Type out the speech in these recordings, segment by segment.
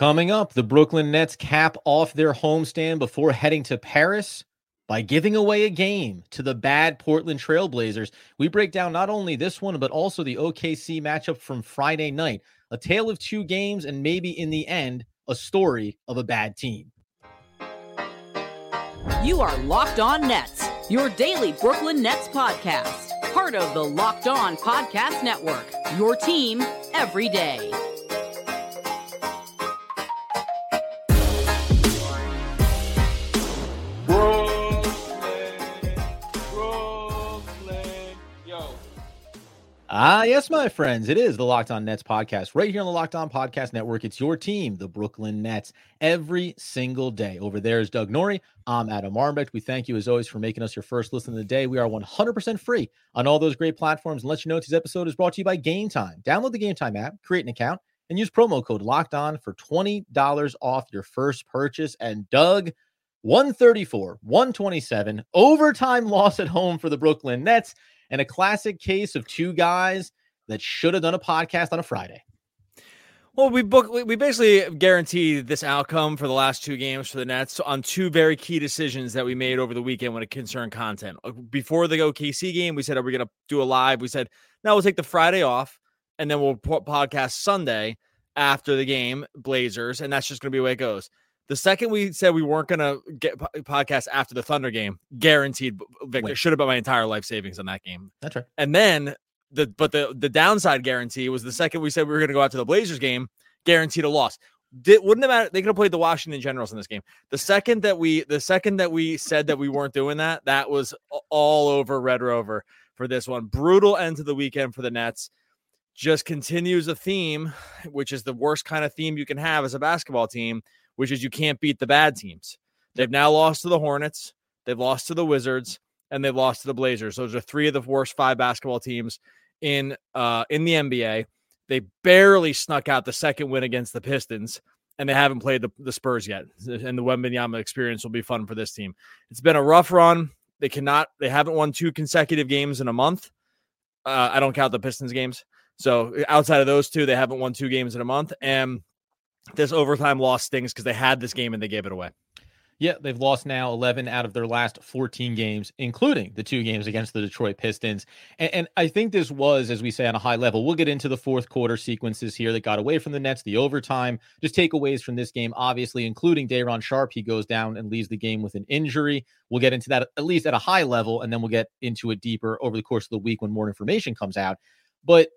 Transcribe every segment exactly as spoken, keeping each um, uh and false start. Coming up, the Brooklyn Nets cap off their homestand before heading to Paris by giving away a game to the bad Portland Trail Blazers. We break down not only this one, but also the O K C matchup from Friday night. A tale of two games and maybe in the end, a story of a bad team. You are Locked On Nets, your daily Brooklyn Nets podcast. Part of the Locked On Podcast Network, your team every day. Ah, yes, my friends, it is the Locked On Nets podcast right here on the Locked On Podcast Network. It's your team, the Brooklyn Nets, every single day. Over there is Doug Norrie. I'm Adam Armbrecht. We thank you, as always, for making us your first listen of the day. We are one hundred percent free on all those great platforms. And let you know today's episode is brought to you by Game Time. Download the Game Time app, create an account, and use promo code Locked On for twenty dollars off your first purchase. And Doug, one thirty-four, one twenty-seven, overtime loss at home for the Brooklyn Nets. And a classic case of two guys that should have done a podcast on a Friday. Well, we book, we basically guaranteed this outcome for the last two games for the Nets on two very key decisions that we made over the weekend when it concerned content. Before the O K C game, we said, are we going to do a live? We said, no, we'll take the Friday off, and then we'll podcast Sunday after the game, Blazers, and that's just going to be the way it goes. The second we said we weren't going to get podcast after the Thunder game, guaranteed victory. Should have been my entire life savings on that game. That's right. And then the but the the downside guarantee was the second we said we were going to go out to the Blazers game, guaranteed a loss. Did, wouldn't have mattered. They could have played the Washington Generals in this game. The second that we the second that we said that we weren't doing that, that was all over Red Rover for this one. Brutal end to the weekend for the Nets. Just continues a theme, which is the worst kind of theme you can have as a basketball team, which is you can't beat the bad teams. They've now lost to the Hornets, they've lost to the Wizards, and they've lost to the Blazers. Those are three of the worst five basketball teams in uh, in the N B A. They barely snuck out the second win against the Pistons, and they haven't played the, the Spurs yet. And the Wembanyama experience will be fun for this team. It's been a rough run. They cannot. They haven't won two consecutive games in a month. Uh, I don't count the Pistons games. So outside of those two, they haven't won two games in a month. And this overtime loss stings because they had this game and they gave it away. Yeah, they've lost now eleven out of their last fourteen games, including the two games against the Detroit Pistons. And, and I think this was, as we say, on a high level. We'll get into the fourth quarter sequences here that got away from the Nets, the overtime, just takeaways from this game, obviously, including Day'Ron Sharpe. He goes down and leaves the game with an injury. We'll get into that at least at a high level, and then we'll get into it deeper over the course of the week when more information comes out. But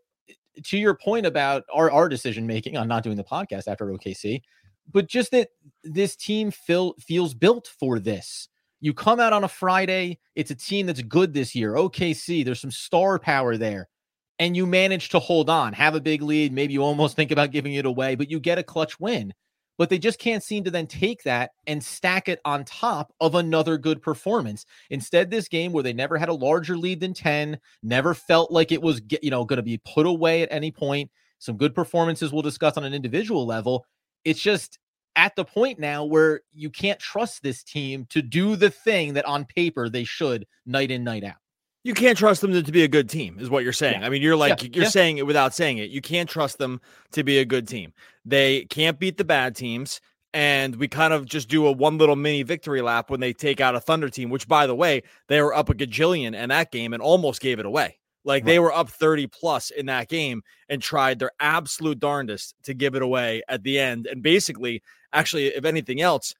to your point about our, our decision-making on not doing the podcast after O K C, but just that this team feel, feels built for this. You come out on a Friday, it's a team that's good this year. O K C, there's some star power there, and you manage to hold on, have a big lead. Maybe you almost think about giving it away, but you get a clutch win. But they just can't seem to then take that and stack it on top of another good performance. Instead, this game where they never had a larger lead than ten, never felt like it was, you know, going to be put away at any point. Some good performances we'll discuss on an individual level. It's just at the point now where you can't trust this team to do the thing that on paper they should night in, night out. You can't trust them to, to be a good team is what you're saying. Yeah. I mean, you're like, yeah. you're yeah. saying it without saying it. You can't trust them to be a good team. They can't beat the bad teams. And we kind of just do a one little mini victory lap when they take out a Thunder team, which, by the way, they were up a gajillion in that game and almost gave it away. Like, right. They were up thirty plus in that game and tried their absolute darndest to give it away at the end. And basically, actually, if anything else,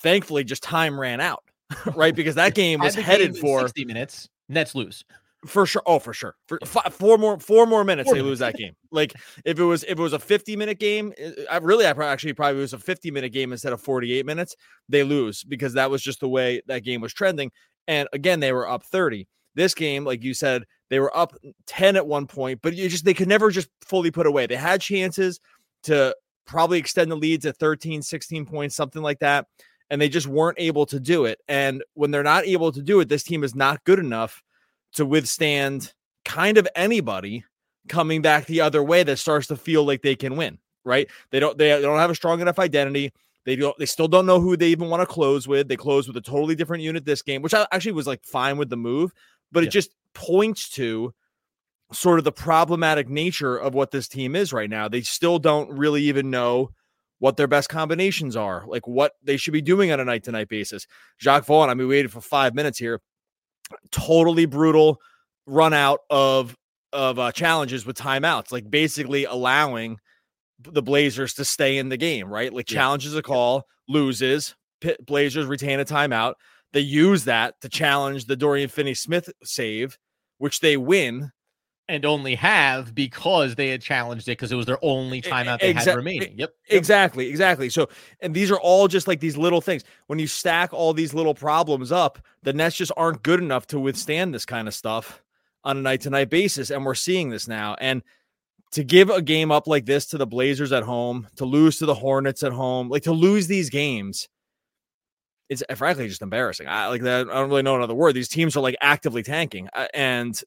thankfully just time ran out, right? Because that game was headed game for sixty minutes. Nets lose for sure. Oh, for sure. For five, four more, four more minutes, four they minutes. lose that game. Like if it was, if it was a fifty minute game, I really, I probably, actually probably was a fifty minute game instead of forty-eight minutes. They lose because that was just the way that game was trending. And again, they were up thirty. This game, like you said, they were up ten at one point, but you just, they could never just fully put away. They had chances to probably extend the lead to thirteen, sixteen points, something like that. And they just weren't able to do it. And when they're not able to do it, this team is not good enough to withstand kind of anybody coming back the other way that starts to feel like they can win, right? They don't they don't have a strong enough identity. They don't they still don't know who they even want to close with. They close with a totally different unit this game, which I actually was like fine with the move, but yeah. It just points to sort of the problematic nature of what this team is right now. They still don't really even know what their best combinations are, like what they should be doing on a night-to-night basis. Jacques Vaughn, I mean, we waited for five minutes here. Totally brutal run out of of uh, challenges with timeouts, like basically allowing the Blazers to stay in the game, right? Like yeah. challenges a call, loses, Pit Blazers retain a timeout. They use that to challenge the Dorian Finney-Smith save, which they win. And only have because they had challenged it because it was their only timeout they Exa- had remaining. Yep. Exactly. Exactly. So, and these are all just like these little things. When you stack all these little problems up, the Nets just aren't good enough to withstand this kind of stuff on a night-to-night basis. And we're seeing this now. And to give a game up like this to the Blazers at home, to lose to the Hornets at home, like to lose these games, it's frankly just embarrassing. I like that. I don't really know another word. These teams are like actively tanking, and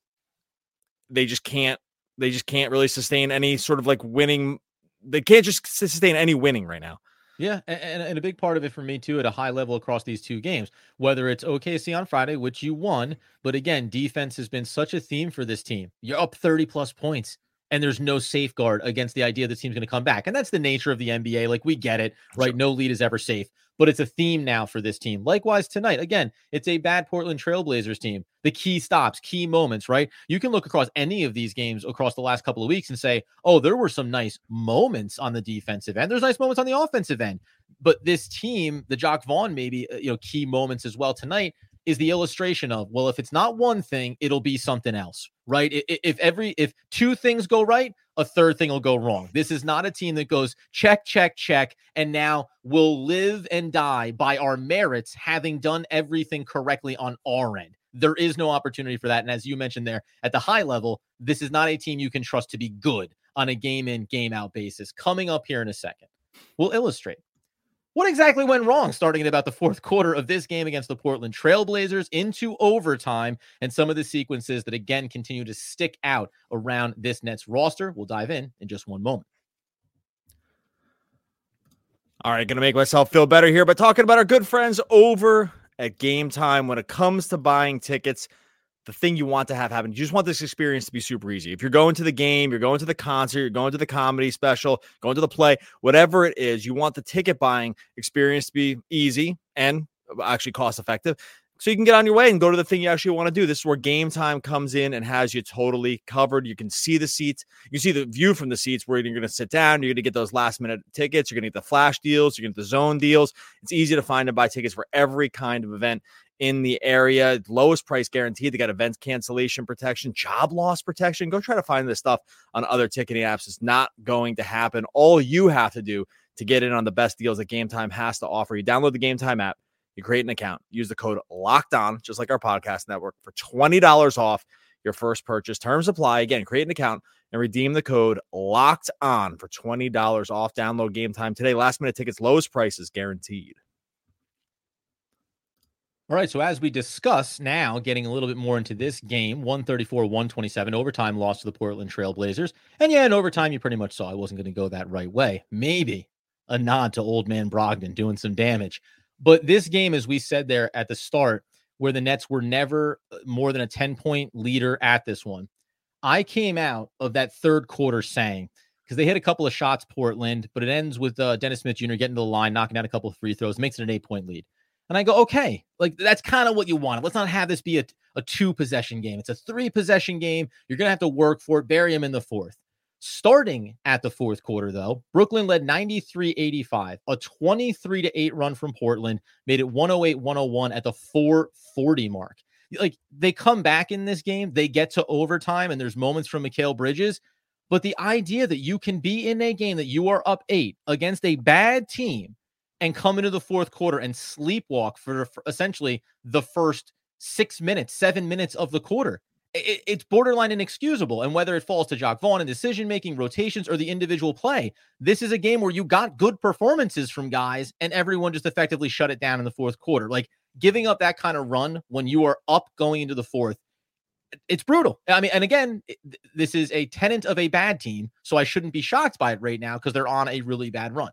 they just can't, they just can't really sustain any sort of like winning. They can't just sustain any winning right now. Yeah. And, and a big part of it for me too, at a high level across these two games, whether it's O K C on Friday, which you won, but again, defense has been such a theme for this team. You're up thirty plus points and there's no safeguard against the idea the team's going to come back. And that's the nature of the N B A. Like we get it, right? Sure. No lead is ever safe, but it's a theme now for this team. Likewise tonight, again, it's a bad Portland Trail Blazers team. The key stops, key moments, right? You can look across any of these games across the last couple of weeks and say, oh, there were some nice moments on the defensive end. There's nice moments on the offensive end. But this team, the Jacques Vaughn, maybe, you know, key moments as well tonight is the illustration of, well, if it's not one thing, it'll be something else, right? If every, if two things go right, a third thing will go wrong. This is not a team that goes check, check, check, and now we'll live and die by our merits, having done everything correctly on our end. There is no opportunity for that. And as you mentioned there, at the high level, this is not a team you can trust to be good on a game in, game out basis. Coming up here in a second, we'll illustrate what exactly went wrong starting at about the fourth quarter of this game against the Portland Trail Blazers into overtime, and some of the sequences that, again, continue to stick out around this Nets roster. We'll dive in in just one moment. All right, going to make myself feel better here by talking about our good friends over at Game Time. When it comes to buying tickets, the thing you want to have happen, you just want this experience to be super easy. If you're going to the game, you're going to the concert, you're going to the comedy special, going to the play, whatever it is, you want the ticket buying experience to be easy and actually cost effective. So you can get on your way and go to the thing you actually want to do. This is where Game Time comes in and has you totally covered. You can see the seats. You can see the view from the seats where you're going to sit down. You're going to get those last minute tickets. You're going to get the flash deals. You're going to get the zone deals. It's easy to find and buy tickets for every kind of event in the area. Lowest price guaranteed. They got event cancellation protection, job loss protection. Go try to find this stuff on other ticketing apps. It's not going to happen. All you have to do to get in on the best deals that Game Time has to offer you, download the Game Time app, you create an account, use the code Locked On, just like our podcast network, for twenty dollars off your first purchase. Terms apply. Again, create an account and redeem the code Locked On for twenty dollars off. Download Game Time today. Last minute tickets, lowest prices guaranteed. All right, so as we discuss now, getting a little bit more into this game, one thirty-four one twenty-seven, overtime loss to the Portland Trail Blazers. And yeah, in overtime, you pretty much saw I wasn't going to go that right way. Maybe a nod to old man Brogdon doing some damage. But this game, as we said there at the start, where the Nets were never more than a ten-point leader at this one, I came out of that third quarter saying, because they hit a couple of shots, Portland, but it ends with uh, Dennis Smith Junior getting to the line, knocking down a couple of free throws, makes it an eight-point lead. And I go, okay, like that's kind of what you wanted. Let's not have this be a, a two possession game. It's a three possession game. You're going to have to work for it, bury him in the fourth. Starting at the fourth quarter, though, Brooklyn led ninety-three eighty-five, a twenty-three to eight run from Portland, made it one oh eight one oh one at the four forty mark. Like they come back in this game, they get to overtime, and there's moments from Mikal Bridges. But the idea that you can be in a game that you are up eight against a bad team and come into the fourth quarter and sleepwalk for, for essentially the first six minutes, seven minutes of the quarter. It, it's borderline inexcusable. And whether it falls to Jacques Vaughn and decision-making, rotations, or the individual play, this is a game where you got good performances from guys and everyone just effectively shut it down in the fourth quarter. Like giving up that kind of run when you are up going into the fourth, it's brutal. I mean, and again, this is a tenant of a bad team, so I shouldn't be shocked by it right now because they're on a really bad run.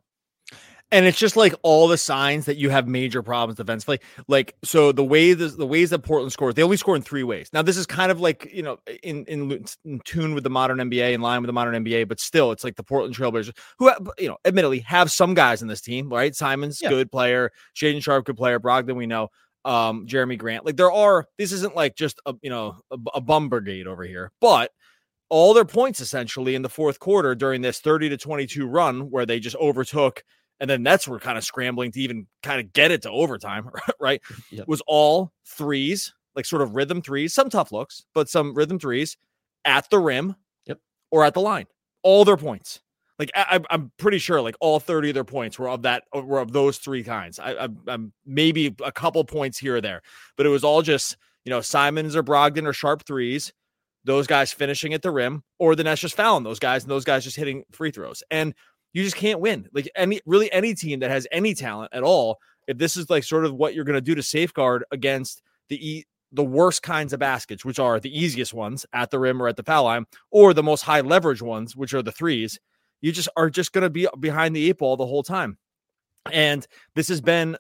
And it's just like all the signs that you have major problems defensively. Like, so the way the, the ways that Portland scores, they only score in three ways. Now, this is kind of like, you know, in, in in tune with the modern N B A, in line with the modern N B A, but still, it's like the Portland Trail Blazers, who, you know, admittedly have some guys in this team, right? Simons, yeah. good player. Jaden Sharpe, good player. Brogdon, we know. Um, Jerami Grant. Like, there are, this isn't like just a, you know, a, a bum brigade over here, but all their points essentially in the fourth quarter during this thirty to twenty-two run where they just overtook. And then Nets were kind of scrambling to even kind of get it to overtime, right? Yep. Was all threes, like sort of rhythm threes, some tough looks, but some rhythm threes at the rim yep. or at the line. All their points. Like I, I'm pretty sure like all thirty of their points were of that, were of those three kinds. I, I, I'm maybe a couple points here or there, but it was all just, you know, Simons or Brogdon or Sharpe threes, those guys finishing at the rim, or the Nets just fouling those guys and those guys just hitting free throws. And you just can't win. Like any, really any team that has any talent at all, if this is like sort of what you're going to do to safeguard against the e- the worst kinds of baskets, which are the easiest ones at the rim or at the foul line, or the most high leverage ones, which are the threes, you just are just going to be behind the eight ball the whole time. And this has been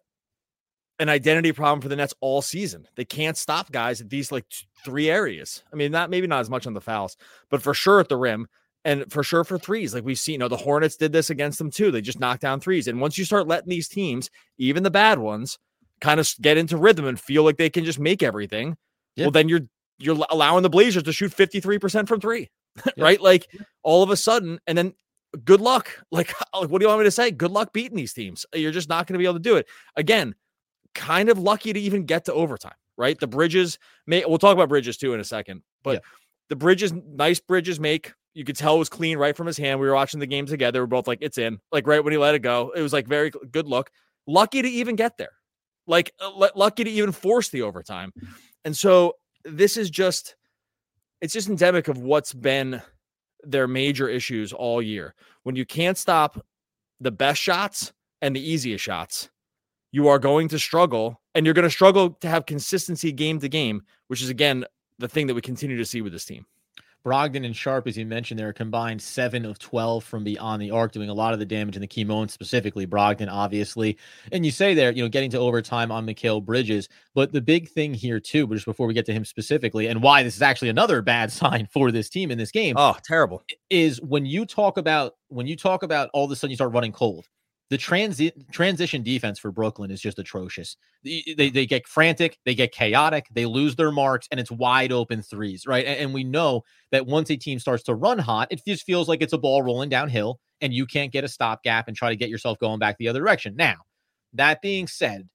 an identity problem for the Nets all season. They can't stop guys at these like two, three areas. I mean, not maybe not as much on the fouls, but for sure at the rim. And for sure for threes, like we've seen, you know, the Hornets did this against them too. They just knocked down threes. And once you start letting these teams, even the bad ones, kind of get into rhythm and feel like they can just make everything, yeah. well, then you're you're allowing the Blazers to shoot fifty-three percent from three, yeah. right? Like yeah. all of a sudden, and then good luck. Like, what do you want me to say? Good luck beating these teams. You're just not going to be able to do it. Again, kind of lucky to even get to overtime, right? The Bridges, may, we'll talk about Bridges too in a second, but yeah. the Bridges, nice Bridges make. You could tell it was clean right from his hand. We were watching the game together. We're both like, it's in. Like right when he let it go, it was like very good look. Lucky to even get there. Like l- lucky to even force the overtime. And so this is just, it's just endemic of what's been their major issues all year. When you can't stop the best shots and the easiest shots, you are going to struggle, and you're going to struggle to have consistency game to game, which is again, the thing that we continue to see with this team. Brogdon and Sharpe, as you mentioned, they're a combined seven of twelve from beyond the arc, doing a lot of the damage in the key moments, specifically Brogdon, obviously. And you say there, you know, getting to overtime on Mikal Bridges. But the big thing here, too, but just before we get to him specifically, and why this is actually another bad sign for this team in this game. Oh, terrible. Is when you talk about, when you talk about all of a sudden you start running cold. The transi- transition defense for Brooklyn is just atrocious. They, they they get frantic, they get chaotic, they lose their marks, and it's wide open threes, right? And, and we know that once a team starts to run hot, it just feels like it's a ball rolling downhill, and you can't get a stopgap and try to get yourself going back the other direction. Now, that being said,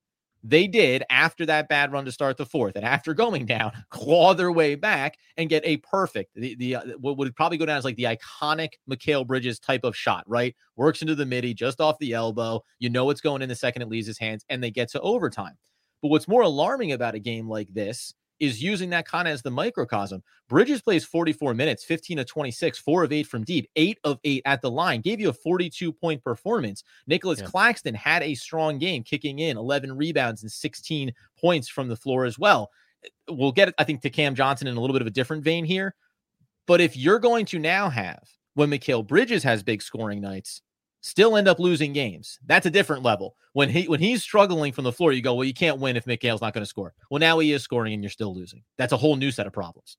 they did, after that bad run to start the fourth, and after going down, claw their way back and get a perfect, the, the uh, what would probably go down as like the iconic Mikal Bridges type of shot, right? Works into the midi, just off the elbow. You know it's going in the second it leaves his hands, and they get to overtime. But what's more alarming about a game like this is using that kind of as the microcosm. Bridges plays forty-four minutes, fifteen of twenty-six, four of eight from deep, eight of eight at the line, gave you a forty-two point performance. Nicholas yeah. Claxton had a strong game, kicking in eleven rebounds and sixteen points from the floor as well. We'll get, I think, to Cam Johnson in a little bit of a different vein here. But if you're going to now have, when Mikal Bridges has big scoring nights, still end up losing games. That's a different level. When he when he's struggling from the floor, you go, well, you can't win if Mikal's not going to score. Well, now he is scoring and you're still losing. That's a whole new set of problems.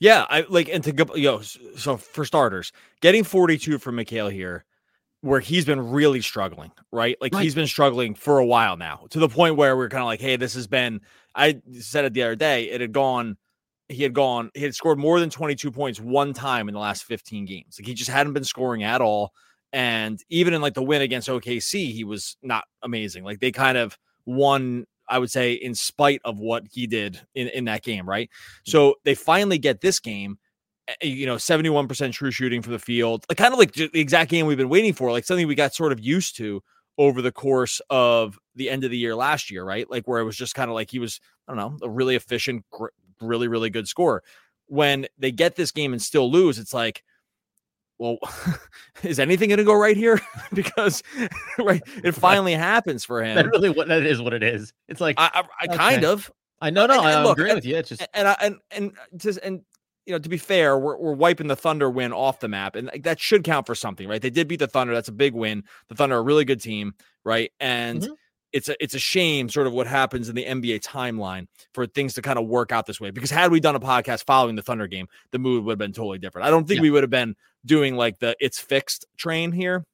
Yeah, I like, and to go, you know, so for starters, getting forty-two from Mikal here, where he's been really struggling, right? Like right. he's been struggling for a while now, to the point where we're kind of like, hey, this has been, I said it the other day, it had gone, he had gone, he had scored more than twenty-two points one time in the last fifteen games. Like he just hadn't been scoring at all. And even in like the win against O K C, he was not amazing. Like they kind of won, I would say, in spite of what he did in, in that game. Right. Mm-hmm. So they finally get this game, you know, seventy-one percent true shooting from the field, like kind of like the exact game we've been waiting for, like something we got sort of used to over the course of the end of the year last year. Right. Like where it was just kind of like, he was, I don't know, a really efficient, gr- really, really good scorer. When they get this game and still lose, it's like, well, is anything going to go right here? Because right, it finally happens for him. That really, what that is, what it is. It's like I, I, I okay. kind of. I know, no, I, I look, agree and, with you. It's just and I, and and just and you know, to be fair, we're, we're wiping the Thunder win off the map, and that should count for something, right? They did beat the Thunder. That's a big win. The Thunder are a really good team, right? And mm-hmm. it's a, it's a shame sort of what happens in the N B A timeline for things to kind of work out this way, because had we done a podcast following the Thunder game, the mood would have been totally different. I don't think yeah. we would have been doing like the it's fixed train here,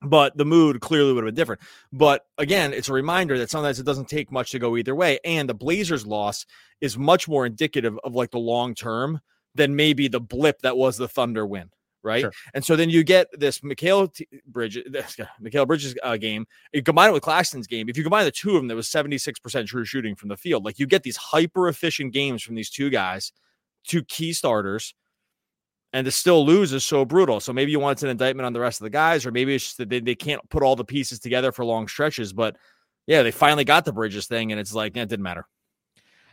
but the mood clearly would have been different. But again, it's a reminder that sometimes it doesn't take much to go either way. And the Blazers loss is much more indicative of like the long-term than maybe the blip that was the Thunder win. Right. Sure. And so then you get this Mikal T- Bridges, uh, Mikal Bridges uh, game. You combine it with Claxton's game. If you combine the two of them, there was seventy-six percent true shooting from the field. Like, you get these hyper efficient games from these two guys, two key starters, and to still lose is so brutal. So maybe you want it's an indictment on the rest of the guys, or maybe it's just that they, they can't put all the pieces together for long stretches. But yeah, they finally got the Bridges thing, and it's like, it didn't matter.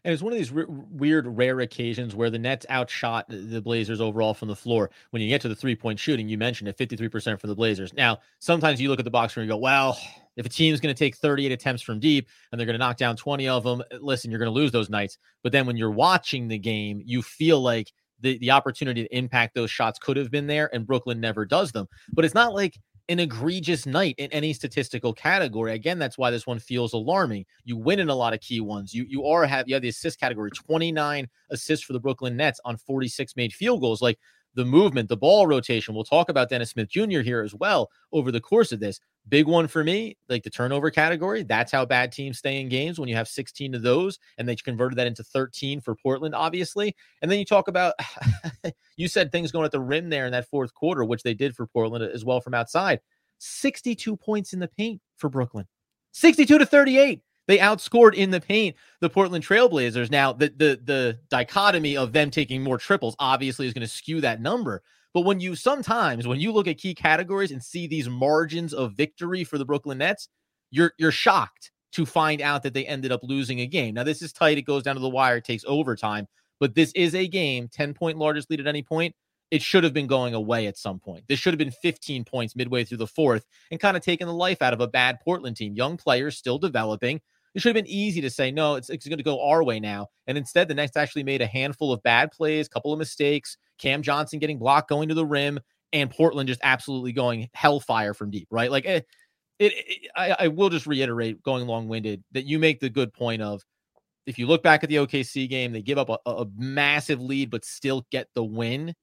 And it's one of these r- weird, rare occasions where the Nets outshot the Blazers overall from the floor. When you get to the three-point shooting, you mentioned it, fifty-three percent for the Blazers. Now, sometimes you look at the box score and you go, well, if a team's going to take thirty-eight attempts from deep and they're going to knock down twenty of them, listen, you're going to lose those nights. But then when you're watching the game, you feel like the, the opportunity to impact those shots could have been there, and Brooklyn never does them. But it's not like an egregious night in any statistical category. Again, that's why this one feels alarming. You win in a lot of key ones. You you are have you have the assist category, twenty-nine assists for the Brooklyn Nets on forty-six made field goals. Like, the movement, the ball rotation. We'll talk about Dennis Smith Junior here as well over the course of this. Big one for me, like the turnover category. That's how bad teams stay in games, when you have sixteen of those, and they converted that into thirteen for Portland, obviously. And then you talk about, you said things going at the rim there in that fourth quarter, which they did for Portland as well from outside. sixty-two points in the paint for Brooklyn. sixty-two to thirty-eight. They outscored in the paint the Portland Trail Blazers. Now, the, the the dichotomy of them taking more triples obviously is going to skew that number. But when you sometimes, when you look at key categories and see these margins of victory for the Brooklyn Nets, you're you're shocked to find out that they ended up losing a game. Now, this is tight. It goes down to the wire. It takes overtime. But this is a game, ten-point largest lead at any point. It should have been going away at some point. This should have been fifteen points midway through the fourth and kind of taken the life out of a bad Portland team. Young players still developing. It should have been easy to say, no, it's, it's going to go our way now. And instead, the Nets actually made a handful of bad plays, a couple of mistakes, Cam Johnson getting blocked, going to the rim, and Portland just absolutely going hellfire from deep, right? Like, it, it, it I, I will just reiterate, going long-winded, that you make the good point of, if you look back at the O K C game, they give up a, a massive lead but still get the win.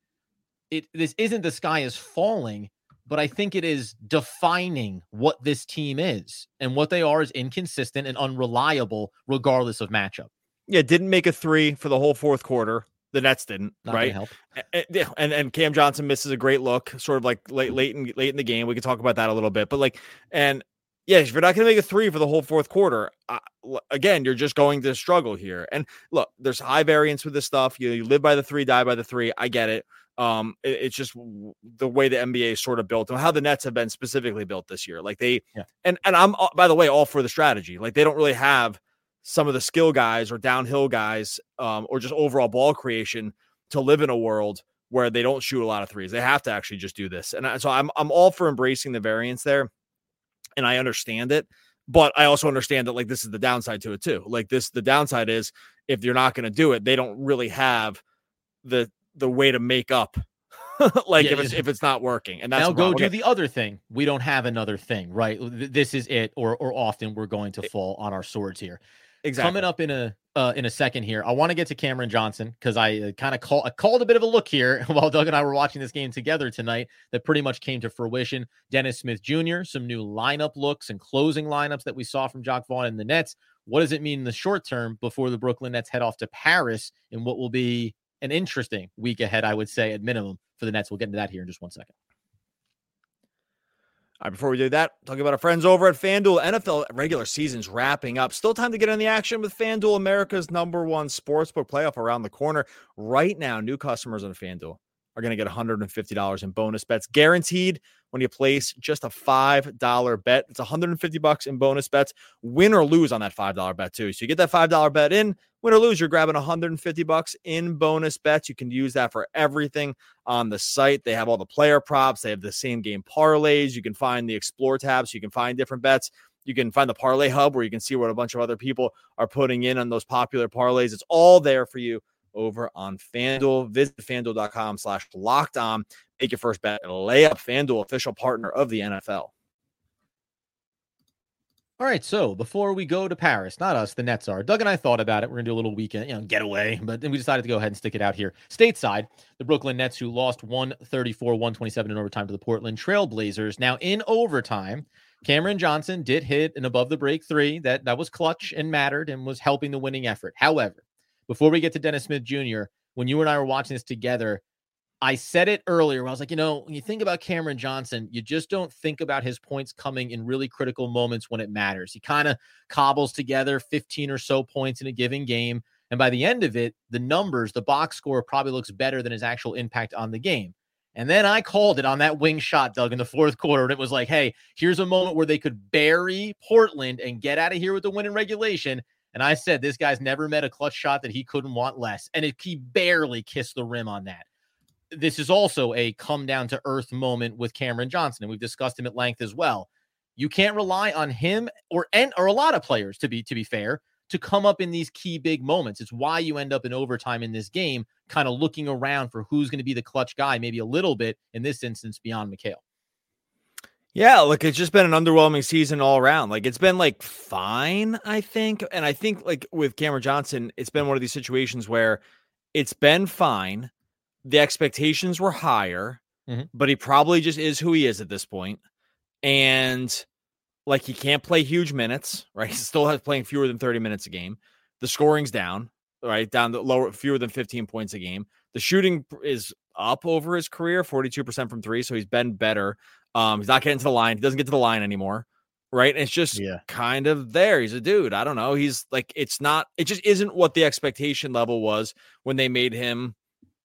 It This isn't the sky is falling, but I think it is defining what this team is, and what they are is inconsistent and unreliable regardless of matchup. Yeah. Didn't make a three for the whole fourth quarter. The Nets didn't. Not right. Help. And, and, and Cam Johnson misses a great look sort of like late, late in, late in the game. We can talk about that a little bit, but like, and yeah, if you're not going to make a three for the whole fourth quarter, uh, again, you're just going to struggle here. And look, there's high variance with this stuff. You, you live by the three, die by the three. I get it. Um, it, it's just the way the N B A is sort of built, and how the Nets have been specifically built this year. Like they, yeah. and, and I'm, by the way, all for the strategy. Like, they don't really have some of the skill guys or downhill guys, um, or just overall ball creation to live in a world where they don't shoot a lot of threes. They have to actually just do this. And I, so I'm, I'm all for embracing the variance there, and I understand it, but I also understand that, like, this is the downside to it too. Like this, the downside is if you're not going to do it, they don't really have the, the way to make up like yeah, if it's if it's not working. And that's now go do okay. the other thing. We don't have another thing, right? This is it, or or often we're going to fall on our swords here. Exactly. Coming up in a uh, in a second here, I want to get to Cameron Johnson, because I uh, kind of call I called a bit of a look here while Doug and I were watching this game together tonight that pretty much came to fruition. Dennis Smith Junior, some new lineup looks and closing lineups that we saw from Jacques Vaughn and the Nets. What does it mean in the short term before the Brooklyn Nets head off to Paris in what will be an interesting week ahead, I would say, at minimum, for the Nets? We'll get into that here in just one second. All right, before we do that, talking about our friends over at FanDuel. N F L regular season's wrapping up. Still time to get in the action with FanDuel, America's number one sportsbook. Playoff around the corner. Right now, new customers on FanDuel are going to get one hundred fifty dollars in bonus bets guaranteed when you place just a five dollar bet. It's one hundred fifty bucks in bonus bets. Win or lose on that five dollar bet too. So you get that five dollar bet in, win or lose, you're grabbing one hundred fifty bucks in bonus bets. You can use that for everything on the site. They have all the player props. They have the same game parlays. You can find the explore tabs. So you can find different bets. You can find the parlay hub, where you can see what a bunch of other people are putting in on those popular parlays. It's all there for you over on FanDuel. Visit FanDuel.com slash locked on. Make your first bet and lay up. FanDuel, official partner of the N F L. All right, so before we go to Paris, not us, the Nets are. Doug and I thought about it. We're going to do a little weekend, you know, getaway, but then we decided to go ahead and stick it out here. Stateside, the Brooklyn Nets, who lost one thirty-four one twenty-seven in overtime to the Portland Trail Blazers. Now, in overtime, Cameron Johnson did hit an above-the-break three. That, that was clutch and mattered and was helping the winning effort. However, before we get to Dennis Smith Junior, when you and I were watching this together, I said it earlier where I was like, you know, when you think about Cameron Johnson, you just don't think about his points coming in really critical moments when it matters. He kind of cobbles together fifteen or so points in a given game. And by the end of it, the numbers, the box score probably looks better than his actual impact on the game. And then I called it on that wing shot, Doug, in the fourth quarter. And it was like, hey, here's a moment where they could bury Portland and get out of here with the win in regulation. And I said, this guy's never met a clutch shot that he couldn't want less. And it, he barely kissed the rim on that. This is also a come down to earth moment with Cameron Johnson. And we've discussed him at length as well. You can't rely on him or, and, or a lot of players to be, to be fair, to come up in these key big moments. It's why you end up in overtime in this game, kind of looking around for who's going to be the clutch guy, maybe a little bit in this instance beyond Mikal. Yeah, look, it's just been an underwhelming season all around. Like, it's been, like, fine, I think. And I think, like, with Cameron Johnson, it's been one of these situations where it's been fine. The expectations were higher, mm-hmm. but he probably just is who he is at this point. And, like, he can't play huge minutes, right? He still has playing fewer than thirty minutes a game. The scoring's down, right? Down to lower, fewer than fifteen points a game. The shooting is up over his career, forty-two percent from three, so he's been better. Um, he's not getting to the line. He doesn't get to the line anymore, right? And it's just yeah. kind of there. He's a dude. I don't know. He's, like, it's not – it just isn't what the expectation level was when they made him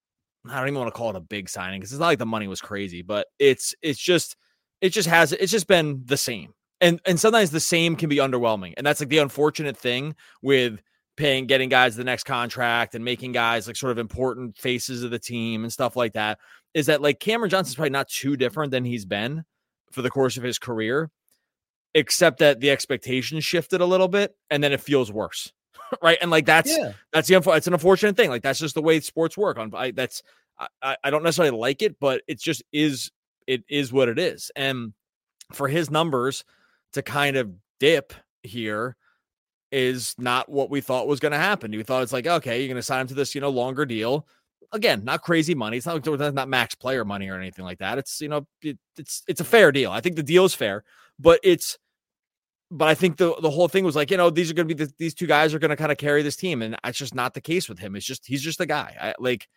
– I don't even want to call it a big signing because it's not like the money was crazy, but it's it's just it just has it's just been the same, and and sometimes the same can be underwhelming, and that's like the unfortunate thing with paying getting guys the next contract and making guys like sort of important faces of the team and stuff like that, is that like Cameron Johnson's probably not too different than he's been for the course of his career, except that the expectations shifted a little bit, and then it feels worse. Right. And like, that's, yeah. that's the, it's an unfortunate thing. Like, that's just the way sports work on. I, that's, I, I don't necessarily like it, but it just is, it is what it is. And for his numbers to kind of dip here is not what we thought was going to happen. We thought it's like, okay, you're going to sign him to this, you know, longer deal. Again, not crazy money. It's not, it's not max player money or anything like that. It's, you know, it, it's, it's a fair deal. I think the deal is fair, but it's, But I think the, the whole thing was like, you know, these are going to be the, these two guys are going to kind of carry this team. And that's just not the case with him. It's just, he's just a guy. I, like,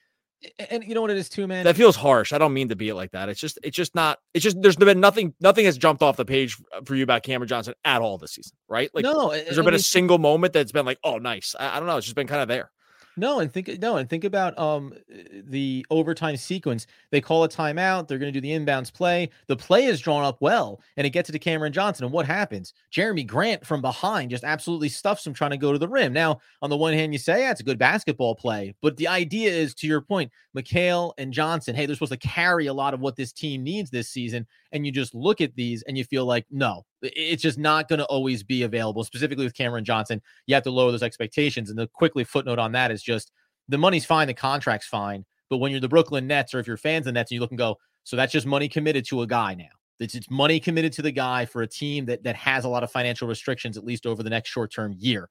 and you know what it is too, man? That feels harsh. I don't mean to be it like that. It's just, it's just not, it's just, there's been nothing, nothing has jumped off the page for you about Cameron Johnson at all this season, right? Like, no, has there been a single moment that's been like, oh, nice. I, I don't know. It's just been kind of there. No, and think no, and think about um the overtime sequence. They call a timeout. They're going to do the inbounds play. The play is drawn up well, and it gets it to Cameron Johnson. And what happens? Jerami Grant from behind just absolutely stuffs him trying to go to the rim. Now, on the one hand, you say, yeah, it's a good basketball play. But the idea is, to your point, Mikal and Johnson, hey, they're supposed to carry a lot of what this team needs this season. And you just look at these and you feel like, no, it's just not going to always be available, specifically with Cameron Johnson. You have to lower those expectations. And the quickly footnote on that is just the money's fine. The contract's fine. But when you're the Brooklyn Nets, or if you're fans of the Nets, and you look and go, so that's just money committed to a guy now. It's, it's money committed to the guy for a team that, that has a lot of financial restrictions, at least over the next short-term year.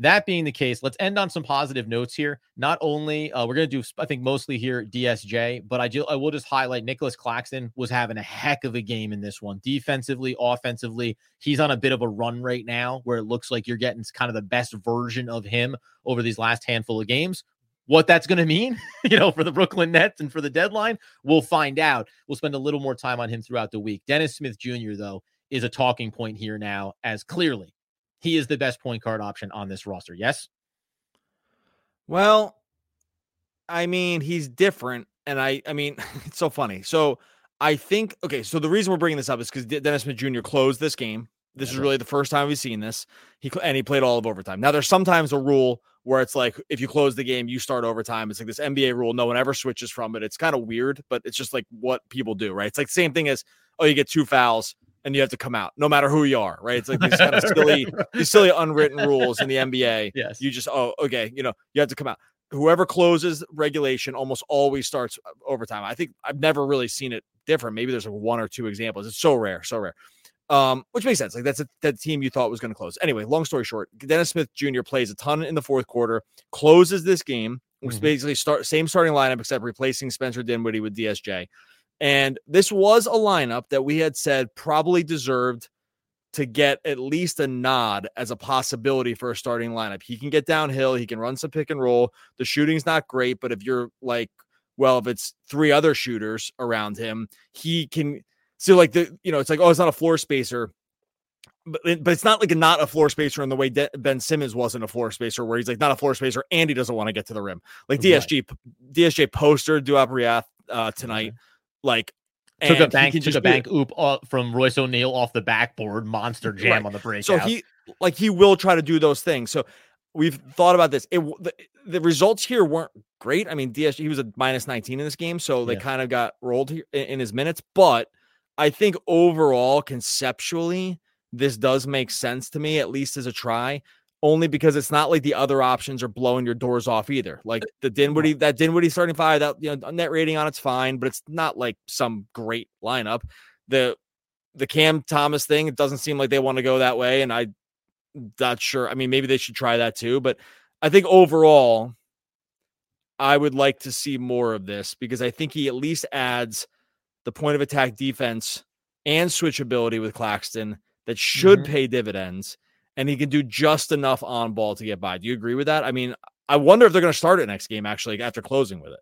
That being the case, let's end on some positive notes here. Not only uh, we're going to do, I think, mostly here D S J, but I do, I will just highlight Nicholas Claxton was having a heck of a game in this one, defensively, offensively. He's on a bit of a run right now where it looks like you're getting kind of the best version of him over these last handful of games. What that's going to mean, you know, for the Brooklyn Nets and for the deadline, we'll find out. We'll spend a little more time on him throughout the week. Dennis Smith Junior, though, is a talking point here now, as clearly he is the best point guard option on this roster. Yes. Well, I mean, he's different. And I, I mean, it's so funny. So I think, okay. So the reason we're bringing this up is because Dennis Smith Junior closed this game. This yeah, is really the first time we've seen this. He, and he played all of overtime. Now there's sometimes a rule where it's like, if you close the game, you start overtime. It's like this N B A rule. No one ever switches from it. It's kind of weird, but it's just like what people do, right? It's like the same thing as, oh, you get two fouls and you have to come out no matter who you are, right? It's like these kind of silly, these silly unwritten rules in the N B A. Yes. You just, oh, okay, you know, you have to come out. whoever closes regulation almost always starts overtime. I think I've never really seen it different. Maybe there's like one or two examples. It's so rare, so rare. Um, which makes sense. Like that's a, that team you thought was going to close. Anyway, long story short, Dennis Smith Junior plays a ton in the fourth quarter, closes this game, which mm-hmm. basically start same starting lineup, except replacing Spencer Dinwiddie with D S J. And this was a lineup that we had said probably deserved to get at least a nod as a possibility for a starting lineup. He can get downhill. He can run some pick and roll. The shooting's not great, but if you're like, well, if it's three other shooters around him, he can. So like the, you know, it's like, oh, it's not a floor spacer, but, but it's not like a, not a floor spacer in the way De- Ben Simmons wasn't a floor spacer, where he's like not a floor spacer and he doesn't want to get to the rim. Like D S G, right. D S J postered Duapriath uh, tonight. Okay. Like took a bank, took a bank oop from Royce O'Neale off the backboard, monster jam right. on the breakout. So he like he will try to do those things. So we've thought about this. It the, the results here weren't great. I mean, D S G, he was a minus nineteen in this game, so they yeah. kind of got rolled here in, in his minutes, but I think overall, conceptually, this does make sense to me, at least as a try, only because it's not like the other options are blowing your doors off either. Like the Dinwiddie, that Dinwiddie starting five, that you know, net rating on it's fine, but it's not like some great lineup. The the Cam Thomas thing, it doesn't seem like they want to go that way, and I'm not sure. I mean, maybe they should try that too, but I think overall, I would like to see more of this because I think he at least adds the point of attack defense and switchability with Claxton that should mm-hmm. pay dividends, and he can do just enough on ball to get by. Do you agree with that? I mean, I wonder if they're going to start it next game, actually, after closing with it.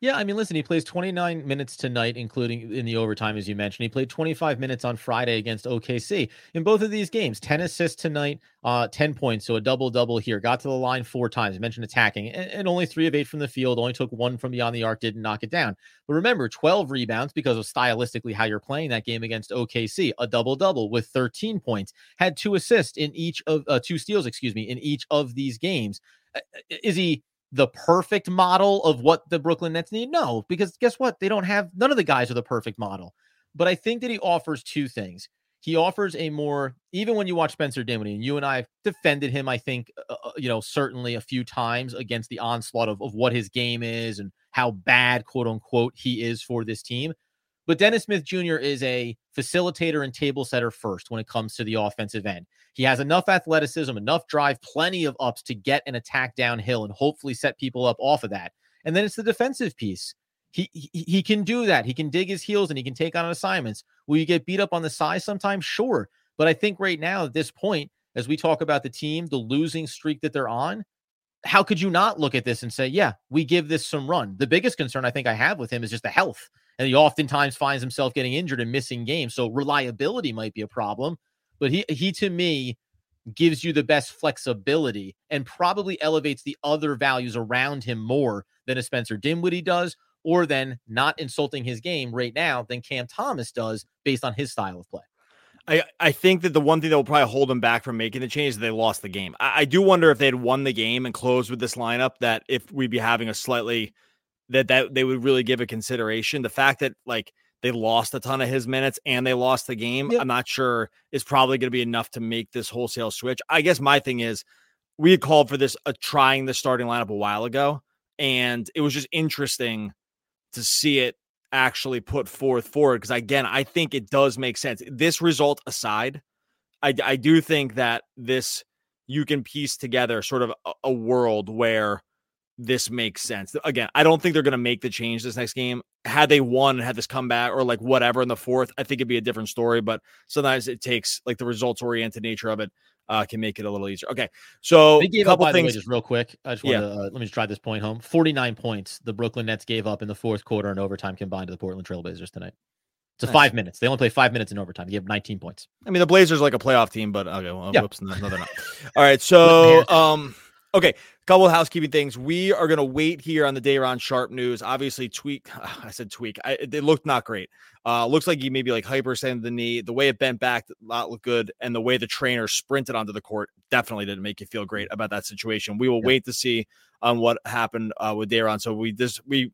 Yeah. I mean, listen, he plays twenty-nine minutes tonight, including in the overtime, as you mentioned. He played twenty-five minutes on Friday against O K C in both of these games. ten assists tonight, uh, ten points. So a double double here. Got to the line four times. I mentioned attacking and, and only three of eight from the field. Only took one from beyond the arc, didn't knock it down. But remember, twelve rebounds because of stylistically how you're playing that game against O K C. A double double with thirteen points. Had two assists in each of uh, two steals, excuse me, in each of these games. Is he the perfect model of what the Brooklyn Nets need? No, because guess what? They don't have, none of the guys are the perfect model, but I think that he offers two things. He offers a more, even when you watch Spencer Dinwiddie, and you and I have defended him, I think, uh, you know, certainly a few times against the onslaught of, of what his game is and how bad, quote unquote, he is for this team. But Dennis Smith Junior is a facilitator and table setter first when it comes to the offensive end. He has enough athleticism, enough drive, plenty of ups to get an attack downhill and hopefully set people up off of that. And then it's the defensive piece. He, he he can do that. He can dig his heels and he can take on assignments. Will you get beat up on the size sometimes? Sure. But I think right now at this point, as we talk about the team, the losing streak that they're on, how could you not look at this and say, yeah, we give this some run? The biggest concern I think I have with him is just the health. And he oftentimes finds himself getting injured and missing games. So reliability might be a problem, but he, he to me gives you the best flexibility and probably elevates the other values around him more than a Spencer Dinwiddie does, or than, not insulting his game right now, than Cam Thomas does based on his style of play. I, I think that the one thing that will probably hold them back from making the change is they lost the game. I, I do wonder if they had won the game and closed with this lineup, that if we'd be having a slightly that that they would really give a consideration. The fact that like they lost a ton of his minutes and they lost the game, yep. I'm not sure is probably going to be enough to make this wholesale switch. I guess my thing is we had called for this, uh, trying the starting lineup a while ago, and it was just interesting to see it actually put forth forward. Cause again, I think it does make sense. This result aside, I, I do think that this, you can piece together sort of a, a world where this makes sense. Again, I don't think they're going to make the change this next game. Had they won and had this comeback or like whatever in the fourth, I think it'd be a different story, but sometimes it takes like the results oriented nature of it uh, can make it a little easier. Okay. So they gave a couple up, by things the way, just real quick. I just want yeah. to, uh, let me just drive this point home. forty-nine points the Brooklyn Nets gave up in the fourth quarter and overtime combined to the Portland Trail Blazers tonight. It's nice. Five minutes. They only play five minutes in overtime. They give nineteen points. I mean, the Blazers are like a playoff team, but okay. Well, yeah. Whoops. No, no, they're not. All right. So, um, Okay, a couple of housekeeping things. We are going to wait here on the Day'Ron Sharpe news. Obviously, tweak. I said tweak. I, it looked not great. Uh, looks like he maybe like hyperextended the knee. The way it bent back did not look good, and the way the trainer sprinted onto the court definitely didn't make you feel great about that situation. We will yeah. wait to see on um, what happened uh, with Day'Ron. So we just we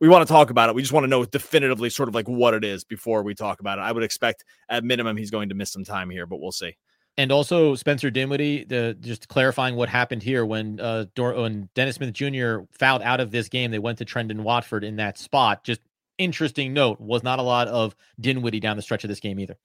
we want to talk about it. We just want to know definitively, sort of like what it is before we talk about it. I would expect at minimum he's going to miss some time here, but we'll see. And also Spencer Dinwiddie, the, just clarifying what happened here when uh, Dor- when Dennis Smith Junior fouled out of this game, they went to Trendon Watford in that spot. Just interesting note, was not a lot of Dinwiddie down the stretch of this game either.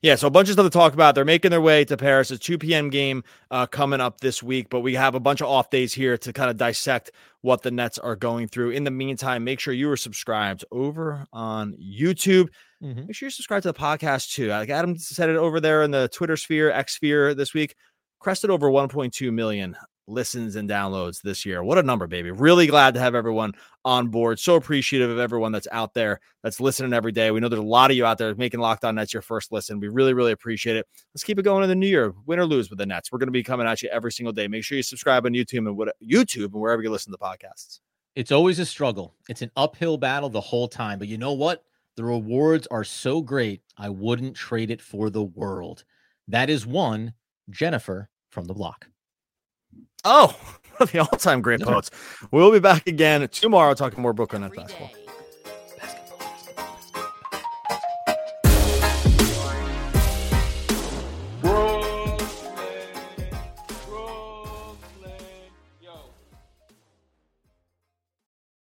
Yeah, so a bunch of stuff to talk about. They're making their way to Paris. It's a two p.m. game uh, coming up this week, but we have a bunch of off days here to kind of dissect what the Nets are going through. In the meantime, make sure you are subscribed over on YouTube. Mm-hmm. Make sure you subscribe to the podcast too. Like Adam said it over there in the Twitter sphere, X sphere this week, crested over one point two million listens and downloads this year. What a number, baby. Really glad to have everyone on board. So appreciative of everyone that's out there that's listening every day. We know there's a lot of you out there making Locked On Nets your first listen. We really, really appreciate it. Let's keep it going in the new year. Win or lose with the Nets. We're going to be coming at you every single day. Make sure you subscribe on YouTube and what YouTube and wherever you listen to podcasts. It's always a struggle. It's an uphill battle the whole time, but you know what? The rewards are so great. I wouldn't trade it for the world. That is one Jennifer from the block. Oh, the all-time great poets. We'll be back again tomorrow talking more Brooklyn Nets basketball.